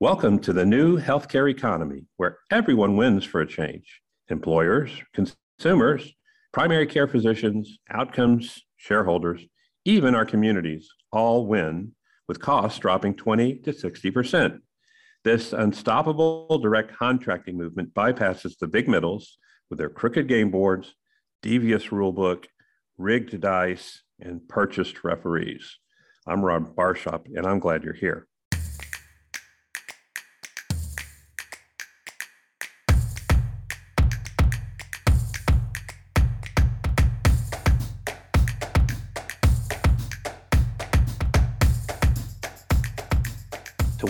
Welcome to the new healthcare economy, where everyone wins for a change. Employers, consumers, primary care physicians, outcomes, shareholders, even our communities all win, with costs dropping 20 to 60%. This unstoppable direct contracting movement bypasses the big middles with their crooked game boards, devious rulebook, rigged dice, and purchased referees. I'm Rob Barshop, and I'm glad you're here.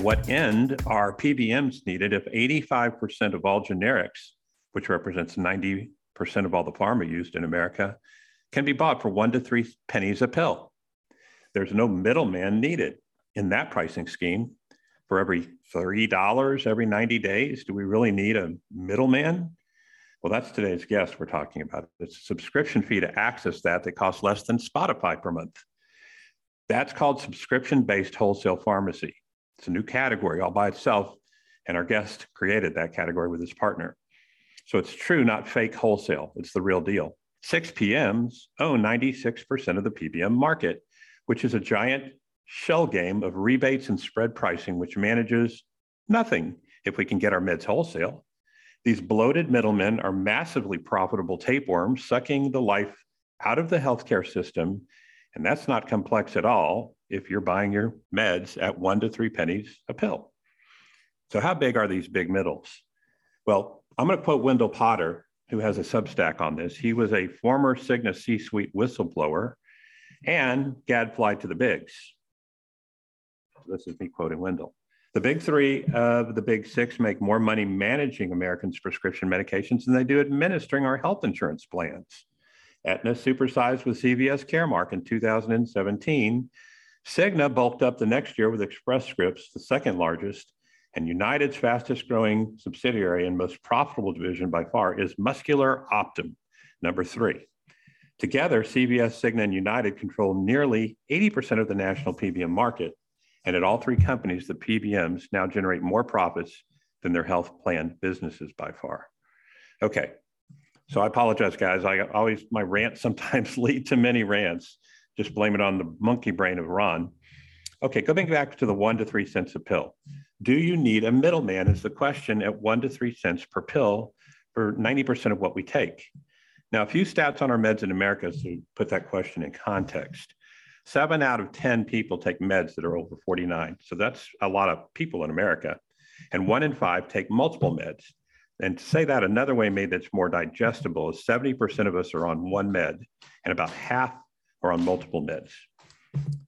What end are PBMs needed if 85% of all generics, which represents 90% of all the pharma used in America, can be bought for 1 to 3 pennies a pill? There's no middleman needed in that pricing scheme. For every $3, every 90 days, do we really need a middleman? Well, that's today's guest we're talking about. It's a subscription fee to access that costs less than Spotify per month. That's called subscription-based wholesale pharmacy. It's a new category all by itself, and our guest created that category with his partner. So it's true, not fake wholesale. It's the real deal. 6PMs own 96% of the PBM market, which is a giant shell game of rebates and spread pricing, which manages nothing if we can get our meds wholesale. These bloated middlemen are massively profitable tapeworms, sucking the life out of the healthcare system, and that's not complex at all if you're buying your meds at 1 to 3 pennies a pill. So how big are these big middles? Well, I'm going to quote Wendell Potter, who has a Substack on this. He was a former Cigna C-suite whistleblower and gadfly to the bigs. This is me quoting Wendell. The big three of the big six make more money managing Americans' prescription medications than they do administering our health insurance plans. Aetna supersized with CVS Caremark in 2017. Cigna bulked up the next year with Express Scripts, the second largest, and United's fastest growing subsidiary and most profitable division by far is muscular Optum, number 3. Together, CVS, Cigna, and United control nearly 80% of the national PBM market, and at all three companies, the PBMs now generate more profits than their health plan businesses by far. Okay, so I apologize, guys. My rants sometimes lead to many rants. Just blame it on the monkey brain of Ron. Okay, going back to the 1 to 3 cents a pill. Do you need a middleman is the question at 1 to 3 cents per pill for 90% of what we take. Now, a few stats on our meds in America to put that question in context. 7 out of 10 people take meds that are over 49. So that's a lot of people in America. And 1 in 5 take multiple meds. And to say that another way, maybe that's more digestible, is 70% of us are on one med and about half or on multiple meds.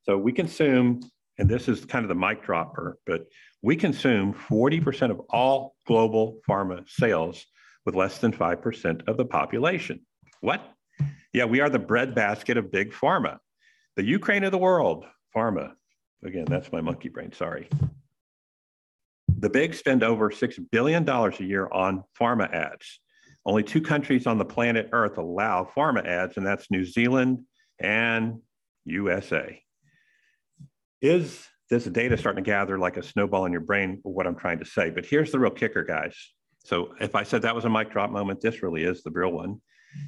So we consume, and this is kind of the mic dropper, but we consume 40% of all global pharma sales with less than 5% of the population. What? Yeah, we are the breadbasket of big pharma. The Ukraine of the world, pharma. Again, that's my monkey brain, sorry. The big spend over $6 billion a year on pharma ads. Only 2 countries on the planet Earth allow pharma ads, and that's New Zealand and USA. Is this data starting to gather like a snowball in your brain, what I'm trying to say? But here's the real kicker, guys. So if I said that was a mic drop moment, this really is the real one.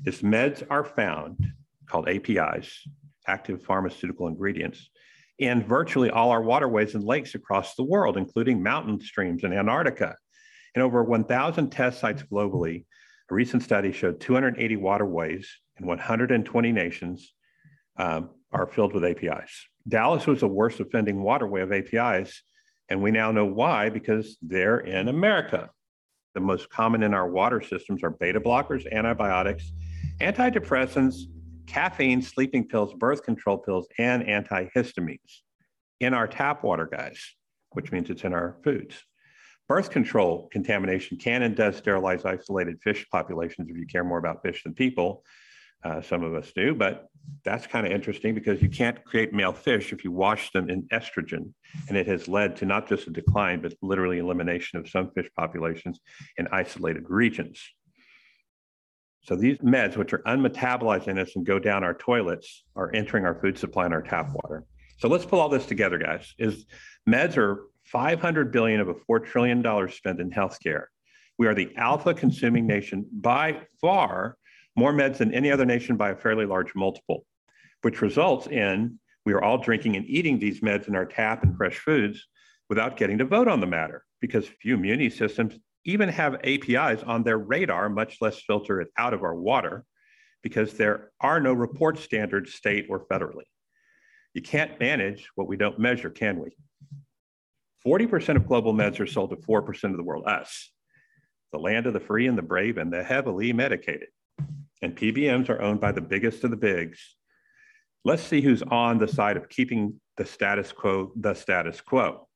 Is meds are found, called APIs, active pharmaceutical ingredients, in virtually all our waterways and lakes across the world, including mountain streams in Antarctica. And over 1,000 test sites globally, a recent study showed 280 waterways in 120 nations are filled with APIs. Dallas was the worst offending waterway of APIs, and we now know why, because they're in America. The most common in our water systems are beta blockers, antibiotics, antidepressants, caffeine, sleeping pills, birth control pills, and antihistamines in our tap water, guys, which means it's in our foods. Birth control contamination can and does sterilize isolated fish populations if you care more about fish than people. Some of us do, but that's kind of interesting because you can't create male fish if you wash them in estrogen. And it has led to not just a decline, but literally elimination of some fish populations in isolated regions. So these meds, which are unmetabolized in us and go down our toilets, are entering our food supply and our tap water. So let's pull all this together, guys. Meds are $500 billion of a $4 trillion spent in healthcare. We are the alpha consuming nation, by far more meds than any other nation by a fairly large multiple, which results in we are all drinking and eating these meds in our tap and fresh foods without getting to vote on the matter, because few muni systems even have APIs on their radar, much less filter it out of our water, because there are no report standards state or federally. You can't manage what we don't measure, can we? 40% of global meds are sold to 4% of the world, us, the land of the free and the brave and the heavily medicated. And PBMs are owned by the biggest of the bigs. Let's see who's on the side of keeping the status quo, the status quo.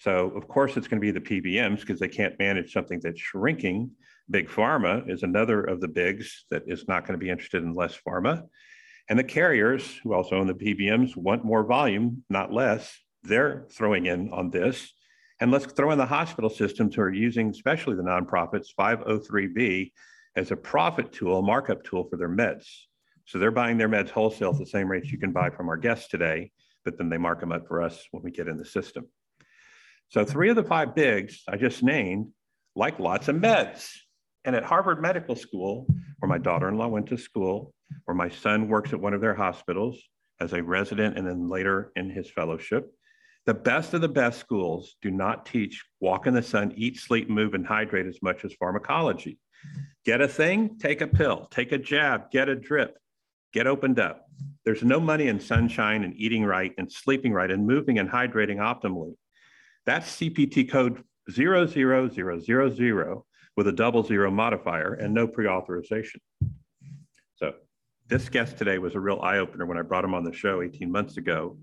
So of course it's going to be the PBMs because they can't manage something that's shrinking. Big Pharma is another of the bigs that is not going to be interested in less pharma. And the carriers, who also own the PBMs, want more volume, not less. They're throwing in on this. And let's throw in the hospital systems who are using, especially the nonprofits, 503B as a profit tool, markup tool for their meds. So they're buying their meds wholesale at the same rates you can buy from our guests today, but then they mark them up for us when we get in the system. So 3 of the 5 bigs I just named like lots of meds. And at Harvard Medical School, where my daughter-in-law went to school, where my son works at one of their hospitals as a resident and then later in his fellowship, the best of the best schools do not teach walk in the sun, eat, sleep, move, and hydrate as much as pharmacology. Get a thing, take a pill, take a jab, get a drip, get opened up. There's no money in sunshine and eating right and sleeping right and moving and hydrating optimally. That's CPT code 00000 with a double 0 modifier and no pre-authorization. So this guest today was a real eye-opener when I brought him on the show 18 months ago,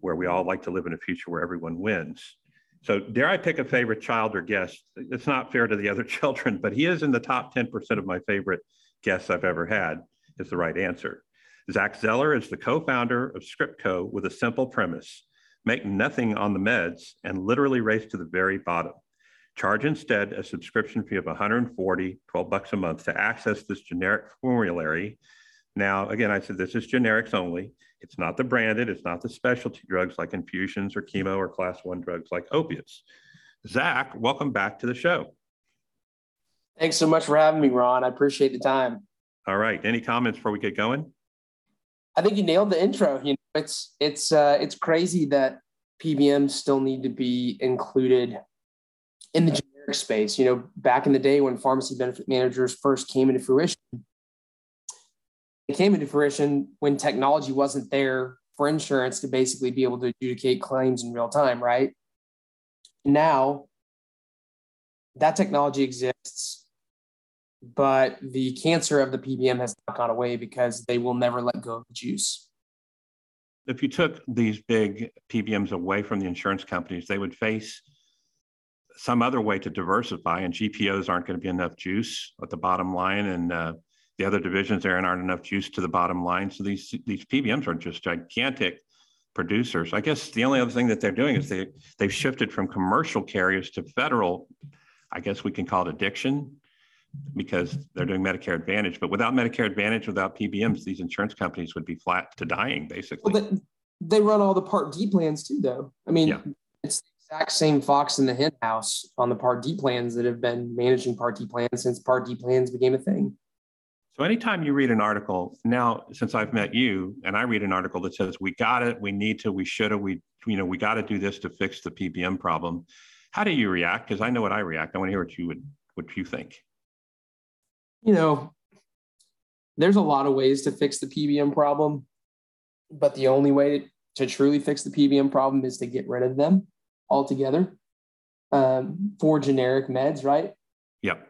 where we all like to live in a future where everyone wins. So dare I pick a favorite child or guest? It's not fair to the other children, but he is in the top 10% of my favorite guests I've ever had is the right answer. Zach Zeller is the co-founder of Scriptco with a simple premise. Make nothing on the meds and literally race to the very bottom. Charge instead a subscription fee of $140, $12 a month to access this generic formulary. Now, again, I said this is generics only. It's not the branded, it's not the specialty drugs like infusions or chemo or class 1 drugs like opiates. Zach, welcome back to the show. Thanks so much for having me, Ron. I appreciate the time. All right, any comments before we get going? I think you nailed the intro. You know, it's crazy that PBMs still need to be included in the generic space. You know, back in the day when pharmacy benefit managers first came into fruition, it came into fruition when technology wasn't there for insurance to basically be able to adjudicate claims in real time, right? Now, that technology exists, but the cancer of the PBM has not gone away because they will never let go of the juice. If you took these big PBMs away from the insurance companies, they would face some other way to diversify, and GPOs aren't going to be enough juice at the bottom line, and the other divisions there aren't enough juice to the bottom line. So these PBMs are just gigantic producers. I guess the only other thing that they're doing is they've shifted from commercial carriers to federal, I guess we can call it addiction, because they're doing Medicare Advantage. But without Medicare Advantage, without PBMs, these insurance companies would be flat to dying, basically. Well, they run all the Part D plans too, though. I mean, yeah. It's the exact same fox in the hen house on the Part D plans that have been managing Part D plans since Part D plans became a thing. So anytime you read an article, now since I've met you, and I read an article that says, we got it, we need to, we should have, we got to do this to fix the PBM problem. How do you react? Because I know what I react. I want to hear what you think. You know, there's a lot of ways to fix the PBM problem, but the only way to truly fix the PBM problem is to get rid of them altogether for generic meds, right? Yep.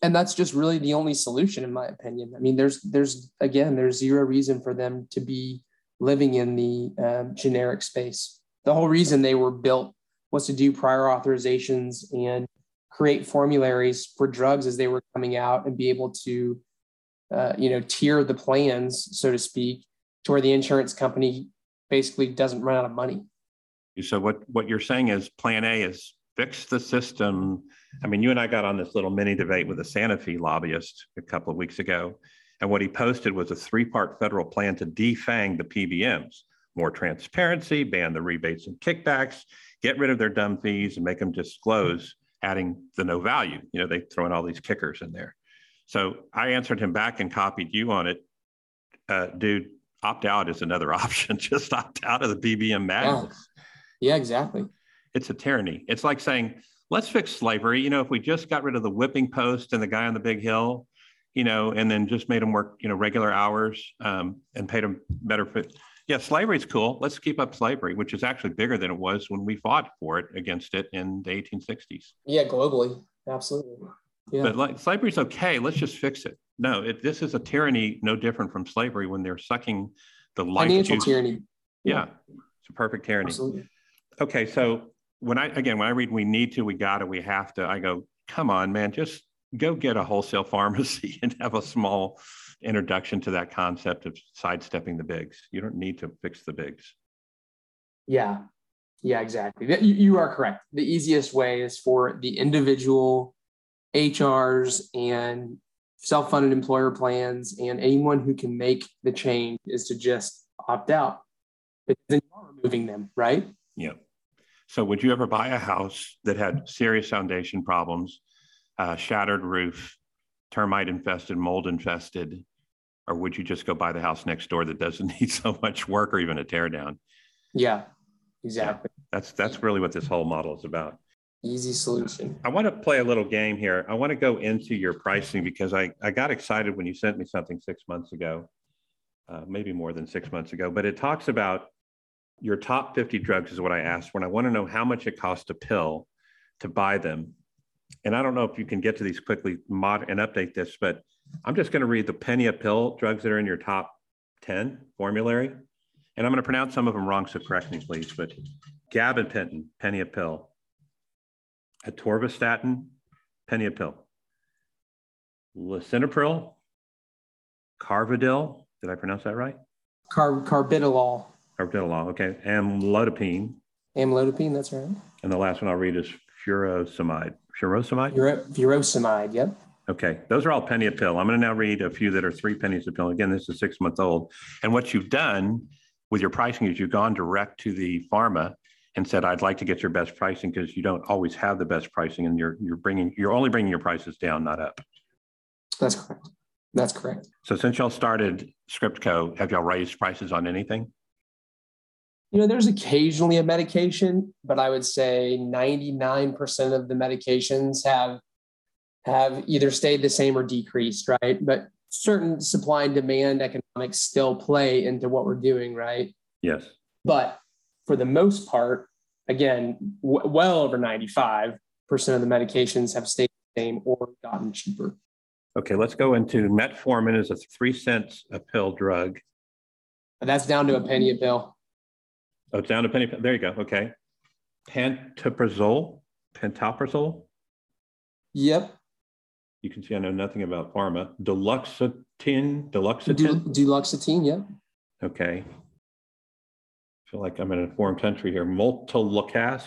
And that's just really the only solution, in my opinion. I mean, there's zero reason for them to be living in the generic space. The whole reason they were built was to do prior authorizations and create formularies for drugs as they were coming out and be able to, tier the plans, so to speak, to where the insurance company basically doesn't run out of money. So what you're saying is plan A is fix the system. I mean, you and I got on this little mini debate with a Sanofi lobbyist a couple of weeks ago, and what he posted was a 3-part federal plan to defang the PBMs, more transparency, ban the rebates and kickbacks, get rid of their dumb fees and make them disclose, adding the no value. You know, they throw in all these kickers in there. So I answered him back and copied you on it. Dude, opt out is another option. Just opt out of the PBM madness. Yeah, exactly. It's a tyranny. It's like saying, let's fix slavery. You know, if we just got rid of the whipping post and the guy on the big hill, you know, and then just made them work, you know, regular hours and paid them better. Yeah, slavery's cool. Let's keep up slavery, which is actually bigger than it was when we fought for it against it in the 1860s. Yeah, globally. Absolutely. Yeah. But like, slavery's okay. Let's just fix it. No, this is a tyranny no different from slavery when they're sucking the life juice. Financial tyranny. Yeah. It's a perfect tyranny. Absolutely. Okay, so when I read we need to, we got to, we have to, I go, come on, man, just go get a wholesale pharmacy and have a small introduction to that concept of sidestepping the bigs. You don't need to fix the bigs. Yeah, yeah, exactly. You are correct. The easiest way is for the individual HRs and self-funded employer plans and anyone who can make the change is to just opt out, because then you are removing them, right? Yeah. So would you ever buy a house that had serious foundation problems, shattered roof, termite infested, mold infested, or would you just go buy the house next door that doesn't need so much work or even a tear down? Yeah, exactly. Yeah, that's really what this whole model is about. Easy solution. I want to play a little game here. I want to go into your pricing because I got excited when you sent me something 6 months ago, maybe more than 6 months ago, but it talks about your top 50 drugs is what I asked when I want to know how much it costs a pill to buy them. And I don't know if you can get to these quickly and update this, but I'm just going to read the penny a pill drugs that are in your top 10 formulary. And I'm going to pronounce some of them wrong, so correct me please, but gabapentin, penny a pill. Atorvastatin, penny a pill. Lisinopril, Carvedil. Did I pronounce that right? Carbidolol. Carbidolol, okay. Amlodipine. Amlodipine, that's right. And the last one I'll read is furosemide. Furosemide? Furosemide, yep. Okay, those are all penny a pill. I'm going to now read a few that are 3 pennies a pill. Again, this is 6 months old. And what you've done with your pricing is you've gone direct to the pharma and said, I'd like to get your best pricing, because you don't always have the best pricing, and you're only bringing your prices down, not up. That's correct. That's correct. So since y'all started Scriptco, have y'all raised prices on anything? You know, there's occasionally a medication, but I would say 99% of the medications have either stayed the same or decreased, right? But certain supply and demand economics still play into what we're doing, right? Yes. But for the most part, again, well over 95% of the medications have stayed the same or gotten cheaper. Okay, let's go into metformin is a 3 cents a pill drug. That's down to a penny a pill. Oh, it's down to a penny. There you go. Okay. Pantoprazole. Yep. You can see I know nothing about pharma. Duloxetine, yep. Okay. I feel like I'm in a foreign country here. Montelukast.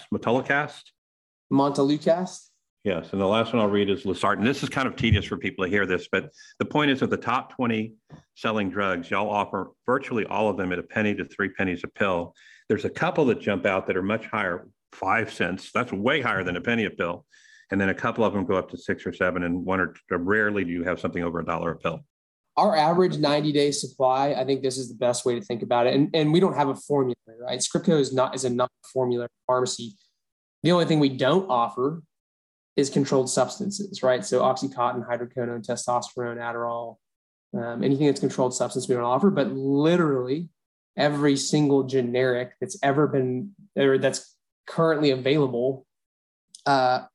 Yes. And the last one I'll read is Losartan. This is kind of tedious for people to hear this, but the point is, of the top 20 selling drugs, y'all offer virtually all of them at a penny to 3 pennies a pill. There's a couple that jump out that are much higher, 5 cents. That's way higher than a penny a pill. And then a couple of them go up to 6 or 7, and one or two, rarely do you have something over $1 a pill. Our average 90-day supply, I think this is the best way to think about it. And we don't have a formula, right? Scriptco is a non-formula pharmacy. The only thing we don't offer is controlled substances, right? So Oxycontin, hydrocodone, testosterone, Adderall, anything that's controlled substance we don't offer. But literally every single generic that's ever been, or that's currently available,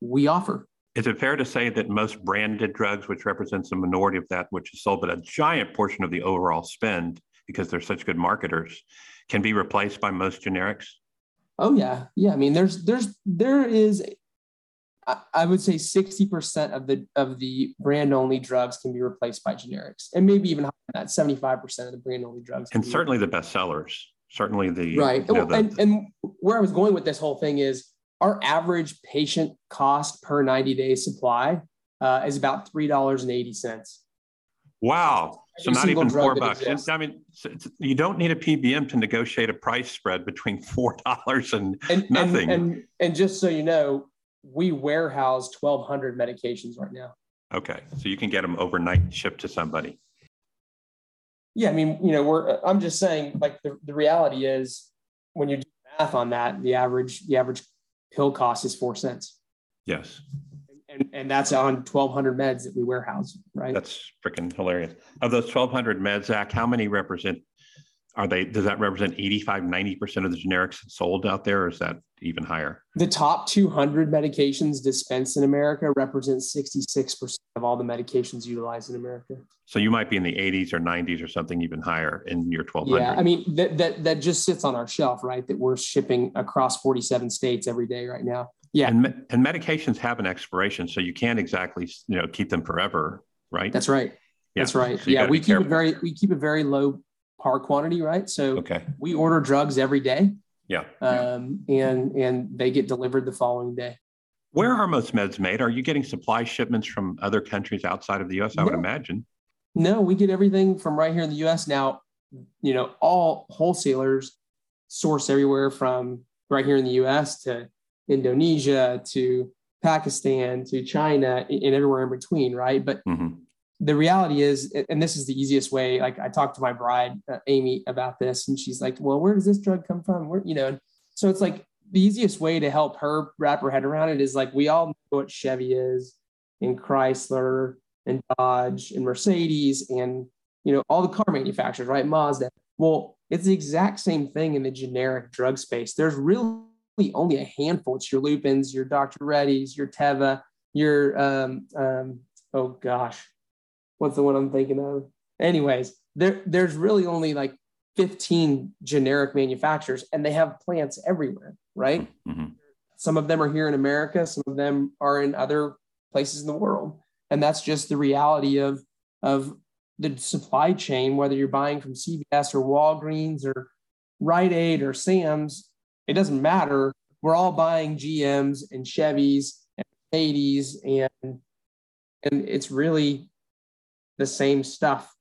we offer. Is it fair to say that most branded drugs, which represents a minority of that which is sold, but a giant portion of the overall spend, because they're such good marketers, can be replaced by most generics? Oh yeah, yeah. I mean, there is. I would say 60% of the brand only drugs can be replaced by generics, and maybe even higher than that. 75% of the brand only drugs, and certainly the bestsellers, certainly the right. You know, and where I was going with this whole thing is, our average patient cost per 90-day supply is about $3.80. Wow. So not even $4. I mean, you don't need a PBM to negotiate a price spread between $4 and nothing. And just so you know, we warehouse 1,200 medications right now. Okay. So you can get them overnight shipped to somebody. Yeah. I mean, you know, I'm just saying, like, the reality is when you do math on that, the average pill cost is 4 cents. Yes. And that's on 1,200 meds that we warehouse, right? That's freaking hilarious. Of those 1,200 meds, Zach, how many does that represent 85, 90% of the generics sold out there, or is that even higher? The top 200 medications dispensed in America represent 66% of all the medications utilized in America. So you might be in the 80s or 90s or something even higher in your 1,200. Yeah, I mean, that just sits on our shelf, right? That we're shipping across 47 states every day right now. Yeah. And medications have an expiration, so you can't exactly, you know, keep them forever, right? That's right. Yeah. That's right. So yeah, we keep a very low par quantity, right? So we order drugs every day. Yeah. And they get delivered the following day. Where are most meds made? Are you getting supply shipments from other countries outside of the U.S.? I would imagine. No, we get everything from right here in the U.S. Now, you know, all wholesalers source everywhere from right here in the U.S. to Indonesia, to Pakistan, to China, and everywhere in between, right? But the reality is, and this is the easiest way, like I talked to my bride, Amy, about this, and she's like, well, where does this drug come from? Where, you know, and so it's like the easiest way to help her wrap her head around it is like, we all know what Chevy is, and Chrysler, and Dodge, and Mercedes, and, you know, all the car manufacturers, right? Mazda. Well, it's the exact same thing in the generic drug space. There's really only a handful. It's your Lupins, your Dr. Reddy's, your Teva, your what's the one I'm thinking of? Anyways, there's really only like 15 generic manufacturers, and they have plants everywhere, right? Some of them are here in America, some of them are in other places in the world, and that's just the reality of the supply chain. Whether you're buying from CVS or Walgreens or Rite Aid or Sam's, it doesn't matter. We're all buying GMs and Chevys and Mercedes, and it's really the same stuff.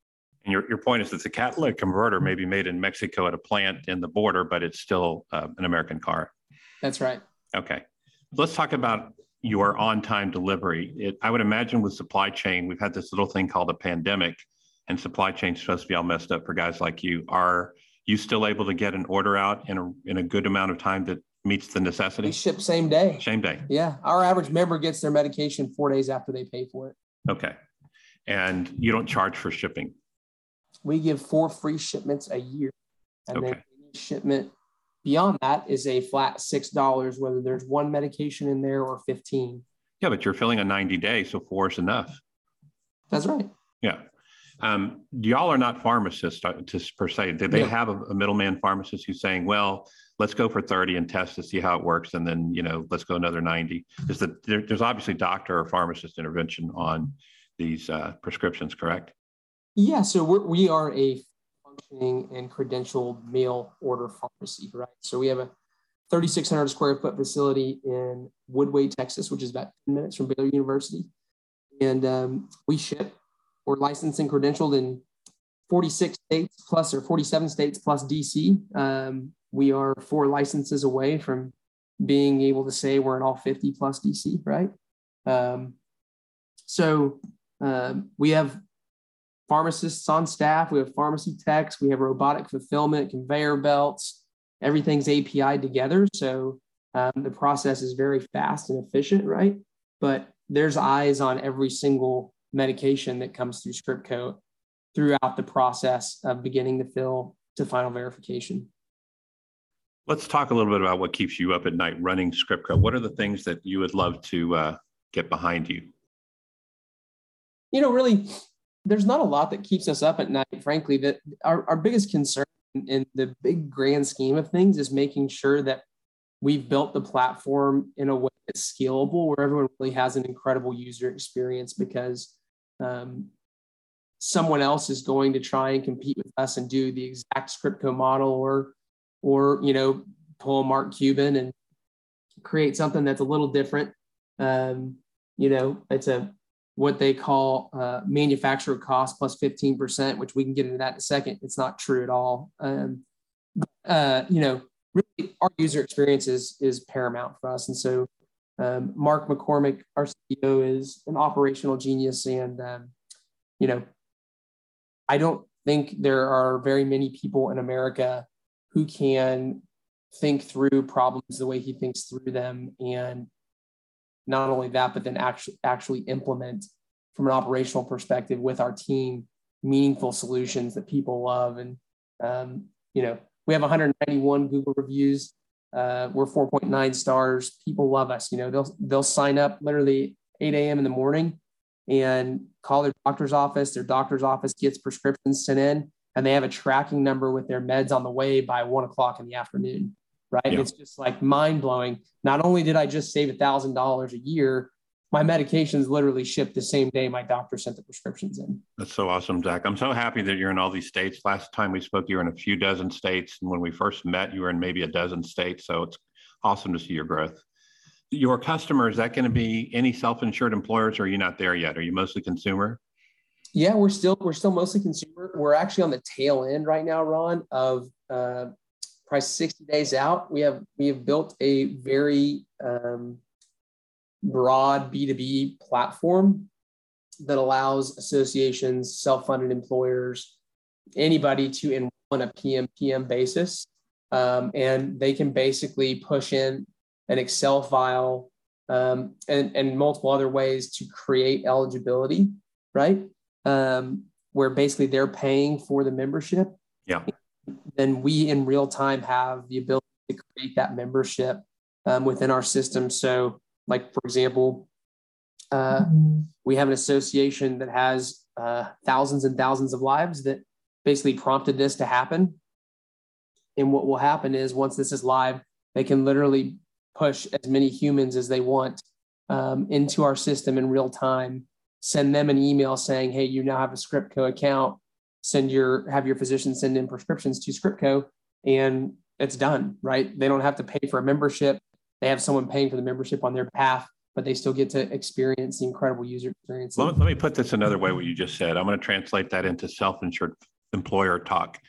And your point is that the catalytic converter may be made in Mexico at a plant in the border, but it's still an American car. That's right. Okay. Let's talk about your on-time delivery. I would imagine with supply chain, we've had this little thing called a pandemic, and supply chain's supposed to be all messed up for guys like you. You still able to get an order out in a good amount of time that meets the necessity? We ship same day. Same day. Yeah. Our average member gets their medication 4 days after they pay for it. Okay. And you don't charge for shipping? We give 4 free shipments a year. And then any shipment beyond that is a flat $6, whether there's one medication in there or 15. Yeah, but you're filling a 90-day, so 4 is enough. That's right. Yeah. Y'all are not pharmacists per se. Did they have a middleman pharmacist who's saying, well, let's go for 30 and test to see how it works, and then, you know, let's go another 90? There's obviously doctor or pharmacist intervention on these prescriptions, correct? Yeah, so we are a functioning and credentialed mail order pharmacy, right? So we have a 3,600 square foot facility in Woodway, Texas, which is about 10 minutes from Baylor University. And we ship. We're licensed and credentialed in 46 states plus, or 47 states plus DC. We are 4 licenses away from being able to say we're in all 50 plus DC, right? We have pharmacists on staff. We have pharmacy techs. We have robotic fulfillment, conveyor belts. Everything's API'd together. So the process is very fast and efficient, right? But there's eyes on every single medication that comes through Scriptco throughout the process of beginning to fill to final verification. Let's talk a little bit about what keeps you up at night running Scriptco. What are the things that you would love to get behind you? You know, really, there's not a lot that keeps us up at night, frankly. That our biggest concern in the big grand scheme of things is making sure that we've built the platform in a way that's scalable, where everyone really has an incredible user experience, because someone else is going to try and compete with us and do the exact Scriptco model, or you know, pull Mark Cuban and create something that's a little different. You know, it's a what they call manufacturer cost plus 15%, which we can get into that in a second. It's not true at all. Really our user experience is paramount for us. And so Mark McCormick, our CEO, is an operational genius. And, I don't think there are very many people in America who can think through problems the way he thinks through them. And not only that, but then actually implement from an operational perspective with our team, meaningful solutions that people love. And, we have 191 Google reviews. We're 4.9 stars. People love us. They'll sign up literally 8 a.m. in the morning and call their doctor's office. Their doctor's office gets prescriptions sent in, and they have a tracking number with their meds on the way by 1 o'clock in the afternoon. Right. Yeah. It's just like mind blowing. Not only did I just save $1,000 a year, my medications literally shipped the same day my doctor sent the prescriptions in. That's so awesome, Zach. I'm so happy that you're in all these states. Last time we spoke, you were in a few dozen states. And when we first met, you were in maybe a dozen states. So it's awesome to see your growth. Your customer, is that going to be any self-insured employers, or are you not there yet? Are you mostly consumer? Yeah, we're still mostly consumer. We're actually on the tail end right now, Ron, of probably 60 days out. We have built a very broad B2B platform that allows associations, self-funded employers, anybody to enroll on a PMPM basis. And they can basically push in an Excel file and multiple other ways to create eligibility, right? Where basically they're paying for the membership. Yeah. Then we in real time have the ability to create that membership within our system. So like, for example, we have an association that has thousands and thousands of lives that basically prompted this to happen. And what will happen is once this is live, they can literally push as many humans as they want into our system in real time, send them an email saying, hey, you now have a Scriptco account, have your physician send in prescriptions to Scriptco, and it's done, right? They don't have to pay for a membership. They have someone paying for the membership on their behalf, but they still get to experience the incredible user experience. Let me put this another way, what you just said. I'm going to translate that into self-insured employer talk.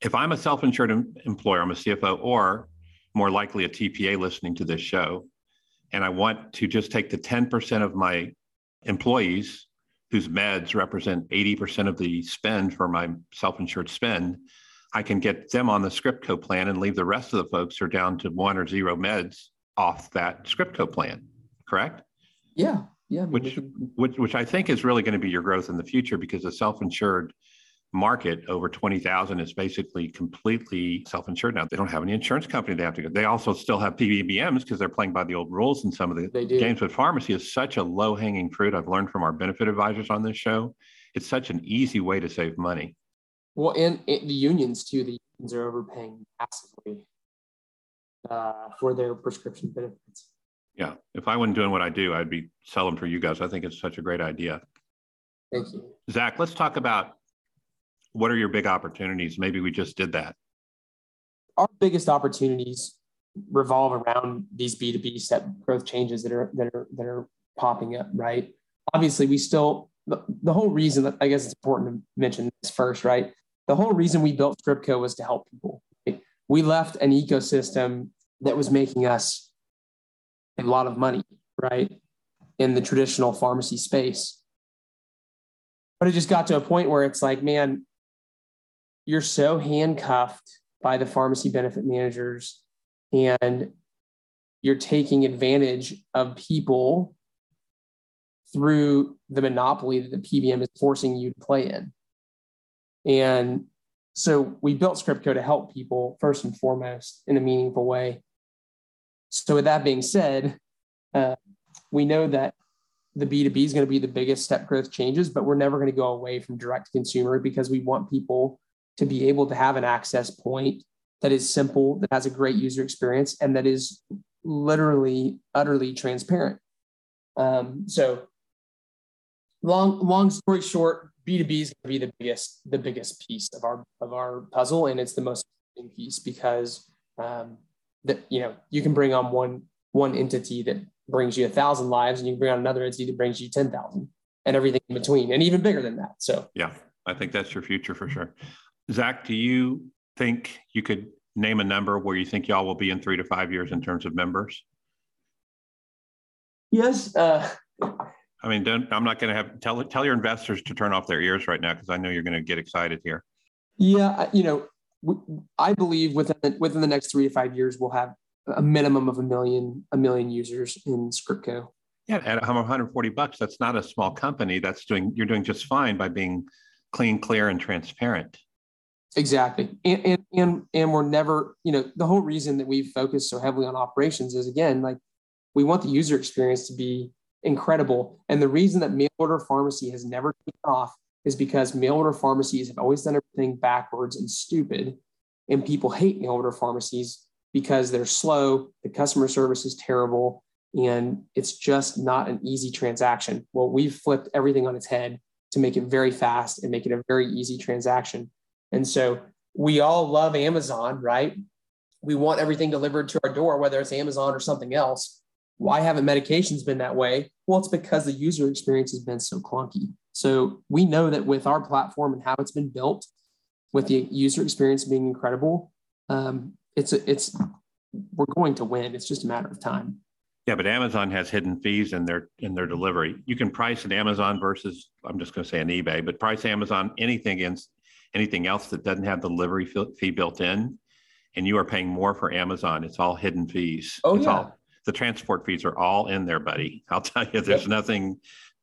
If I'm a self-insured employer, I'm a CFO, or more likely a TPA listening to this show, and I want to just take the 10% of my employees whose meds represent 80% of the spend for my self-insured spend, I can get them on the Scriptco plan and leave the rest of the folks who are down to 1 or 0 meds off that Scriptco plan, correct? Yeah, yeah. I mean, which I think is really going to be your growth in the future, because the self-insured market over 20,000 is basically completely self-insured now. They don't have any insurance company they have to go. They also still have PBMs because they're playing by the old rules in some of the games, but pharmacy is such a low-hanging fruit. I've learned from our benefit advisors on this show. It's such an easy way to save money. Well, and the unions too. The unions are overpaying massively for their prescription benefits. Yeah. If I wasn't doing what I do, I'd be selling for you guys. I think it's such a great idea. Thank you. Zach, let's talk about what are your big opportunities? Maybe we just did that. Our biggest opportunities revolve around these B2B step growth changes that are popping up, right? Obviously, the whole reason that, I guess it's important to mention this first, right? The whole reason we built Scriptco was to help people. Right? We left an ecosystem that was making us a lot of money, right? In the traditional pharmacy space. But it just got to a point where it's like, man, you're so handcuffed by the pharmacy benefit managers, and you're taking advantage of people through the monopoly that the PBM is forcing you to play in. And so we built Scriptco to help people first and foremost in a meaningful way. So with that being said, we know that the B2B is going to be the biggest step growth changes, but we're never going to go away from direct to consumer, because we want people to be able to have an access point that is simple, that has a great user experience, and that is literally, utterly transparent. So long story short, B2B is going to be the biggest piece of our puzzle. And it's the most important piece, because you can bring on one entity that brings you 1,000 lives, and you can bring on another entity that brings you 10,000. and everything in between, and even bigger than that. So yeah, I think that's your future for sure. Zach, do you think you could name a number where you think y'all will be in 3 to 5 years in terms of members? Yes. I mean, I'm not going to tell your investors to turn off their ears right now, because I know you're going to get excited here. Yeah. You know, I believe within the next 3 to 5 years, we'll have a minimum of a million users in Scriptco. Yeah. At $140, that's not a small company. You're doing just fine by being clean, clear, and transparent. Exactly. And we're never, you know, the whole reason that we've focused so heavily on operations is, again, like, we want the user experience to be incredible. And the reason that mail order pharmacy has never taken off is because mail order pharmacies have always done everything backwards and stupid. And people hate mail order pharmacies because they're slow, the customer service is terrible, and it's just not an easy transaction. Well, we've flipped everything on its head to make it very fast and make it a very easy transaction. And so we all love Amazon, right? We want everything delivered to our door, whether it's Amazon or something else. Why haven't medications been that way? Well, it's because the user experience has been so clunky. So we know that with our platform and how it's been built, with the user experience being incredible, we're going to win. It's just a matter of time. Yeah, but Amazon has hidden fees in their delivery. You can price an Amazon versus, I'm just going to say an eBay, but price Amazon anything else that doesn't have the delivery fee built in, and you are paying more for Amazon. It's all hidden fees. Oh, it's all, the transport fees are all in there, buddy. I'll tell you, there's nothing.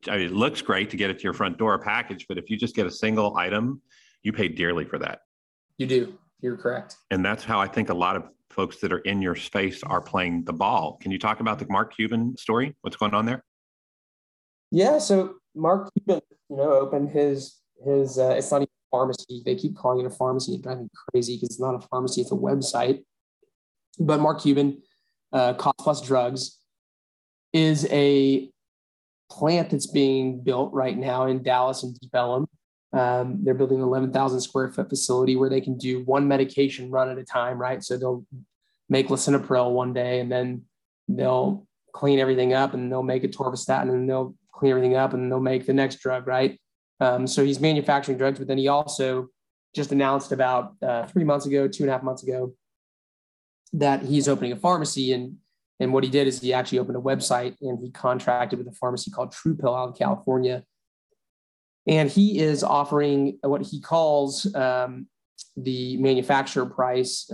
I mean, it looks great to get it to your front door package, but if you just get a single item, you pay dearly for that. You do. You're correct. And that's how I think a lot of folks that are in your space are playing the ball. Can you talk about the Mark Cuban story? What's going on there? Yeah. So Mark Cuban, you know, opened his it's not even pharmacy. They keep calling it a pharmacy. It's driving me crazy because it's not a pharmacy, it's a website. But Mark Cuban, Cost Plus Drugs, is a plant that's being built right now in Dallas and Deep Ellum. They're building an 11,000 square foot facility where they can do one medication run at a time, right? So they'll make lisinopril one day, and then they'll clean everything up, and they'll make atorvastatin, and they'll clean everything up, and they'll make the next drug, right? So he's manufacturing drugs, but then he also just announced about 2.5 months ago, that he's opening a pharmacy. And what he did is he actually opened a website, and he contracted with a pharmacy called True Pill out of California. And he is offering what he calls the manufacturer price.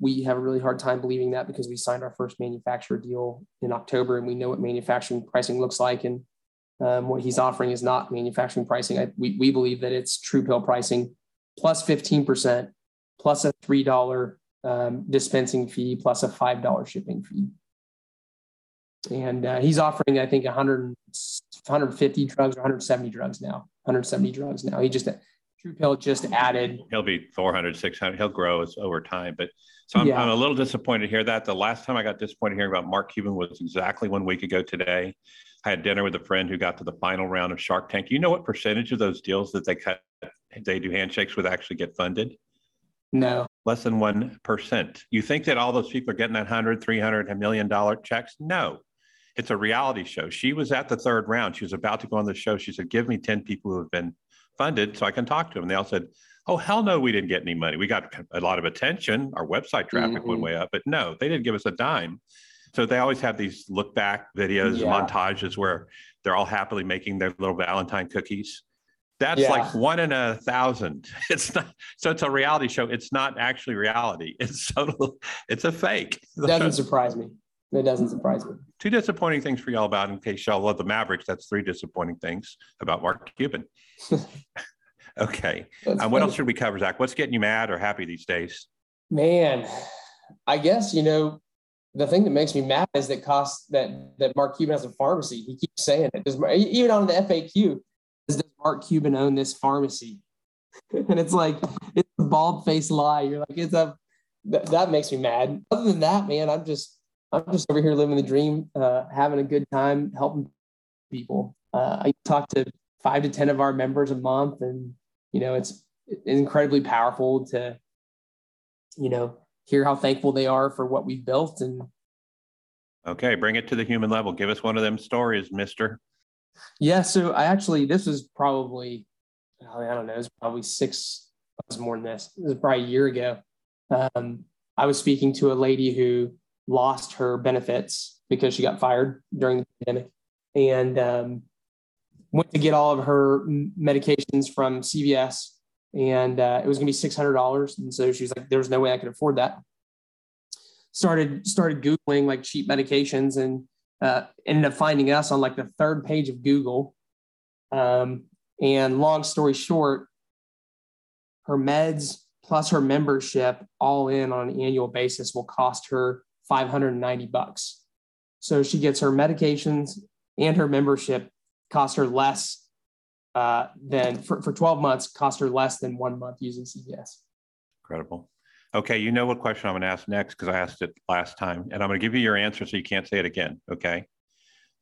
We have a really hard time believing that, because we signed our first manufacturer deal in October, and we know what manufacturing pricing looks like. And what he's offering is not manufacturing pricing. We believe that it's True Pill pricing plus 15%, plus a $3 dispensing fee, plus a $5 shipping fee. And he's offering, I think, 150 drugs or 170 drugs now. 170 drugs now. He just, True Pill just added. He'll be 400, 600. He'll grow over time. But so I'm a little disappointed to hear that. The last time I got disappointed hearing about Mark Cuban was exactly 1 week ago today. I had dinner with a friend who got to the final round of Shark Tank. You know what percentage of those deals that they cut, they do handshakes with, actually get funded? No. Less than 1%. You think that all those people are getting that $100, $300, $1 million checks? No. It's a reality show. She was at the third round. She was about to go on the show. She said, give me 10 people who have been funded so I can talk to them. And they all said, oh, hell no, we didn't get any money. We got a lot of attention. Our website traffic went way up, but no, they didn't give us a dime. So they always have these look back videos, montages where they're all happily making their little Valentine cookies. That's like 1 in 1,000. It's not, so it's a reality show. It's not actually reality. It's a fake. Doesn't surprise me. It doesn't surprise me. Two disappointing things for y'all about, in case y'all love the Mavericks. That's three disappointing things about Mark Cuban. Okay. What else should we cover, Zach? What's getting you mad or happy these days? Man, I guess, you know, the thing that makes me mad is that that Mark Cuban has a pharmacy. He keeps saying it. Even on the FAQ, does Mark Cuban own this pharmacy? And it's like, it's a bald-faced lie. You're like, that makes me mad. Other than that, man, I'm just over here living the dream, having a good time, helping people. I talk to 5 to 10 of our members a month, and, you know, it's incredibly powerful to, you know, hear how thankful they are for what we've built. And okay, bring it to the human level. Give us one of them stories, mister. Yeah. So I actually, this was probably, I don't know, it's probably it was probably a year ago. I was speaking to a lady who lost her benefits because she got fired during the pandemic, and went to get all of her medications from CVS, and it was going to be $600. And so she was like, there's no way I could afford that. Started Googling like cheap medications, and ended up finding us on like the third page of Google. And long story short, her meds plus her membership all in on an annual basis will cost her $590. So she gets her medications and her membership cost her less than for 12 months, cost her less than 1 month using CVS. Incredible. Okay, you know what question I'm going to ask next, because I asked it last time, and I'm going to give you your answer so you can't say it again, okay?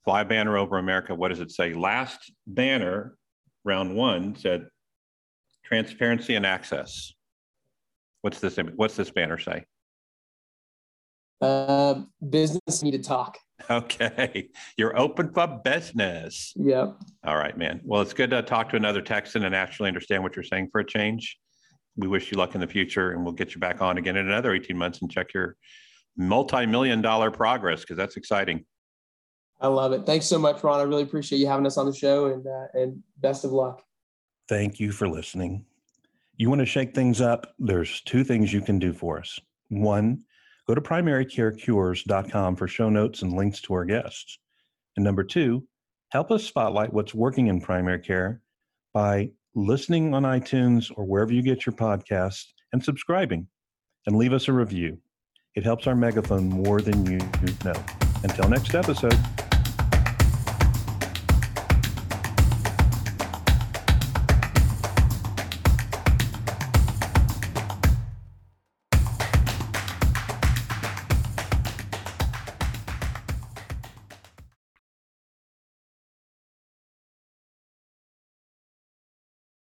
Fly banner over America, what does it say? Last banner, round one, said transparency and access. What's this banner say? Business need to talk. Okay, you're open for business. Yep. All right, man. Well, it's good to talk to another Texan and actually understand what you're saying for a change. We wish you luck in the future, and we'll get you back on again in another 18 months and check your multi-million-dollar progress, because that's exciting. I love it. Thanks so much, Ron. I really appreciate you having us on the show, and best of luck. Thank you for listening. You want to shake things up? There's two things you can do for us. One, go to primarycarecures.com for show notes and links to our guests. And number two, help us spotlight what's working in primary care by listening on iTunes or wherever you get your podcasts, and subscribing, and leave us a review. It helps our megaphone more than you know. Until next episode.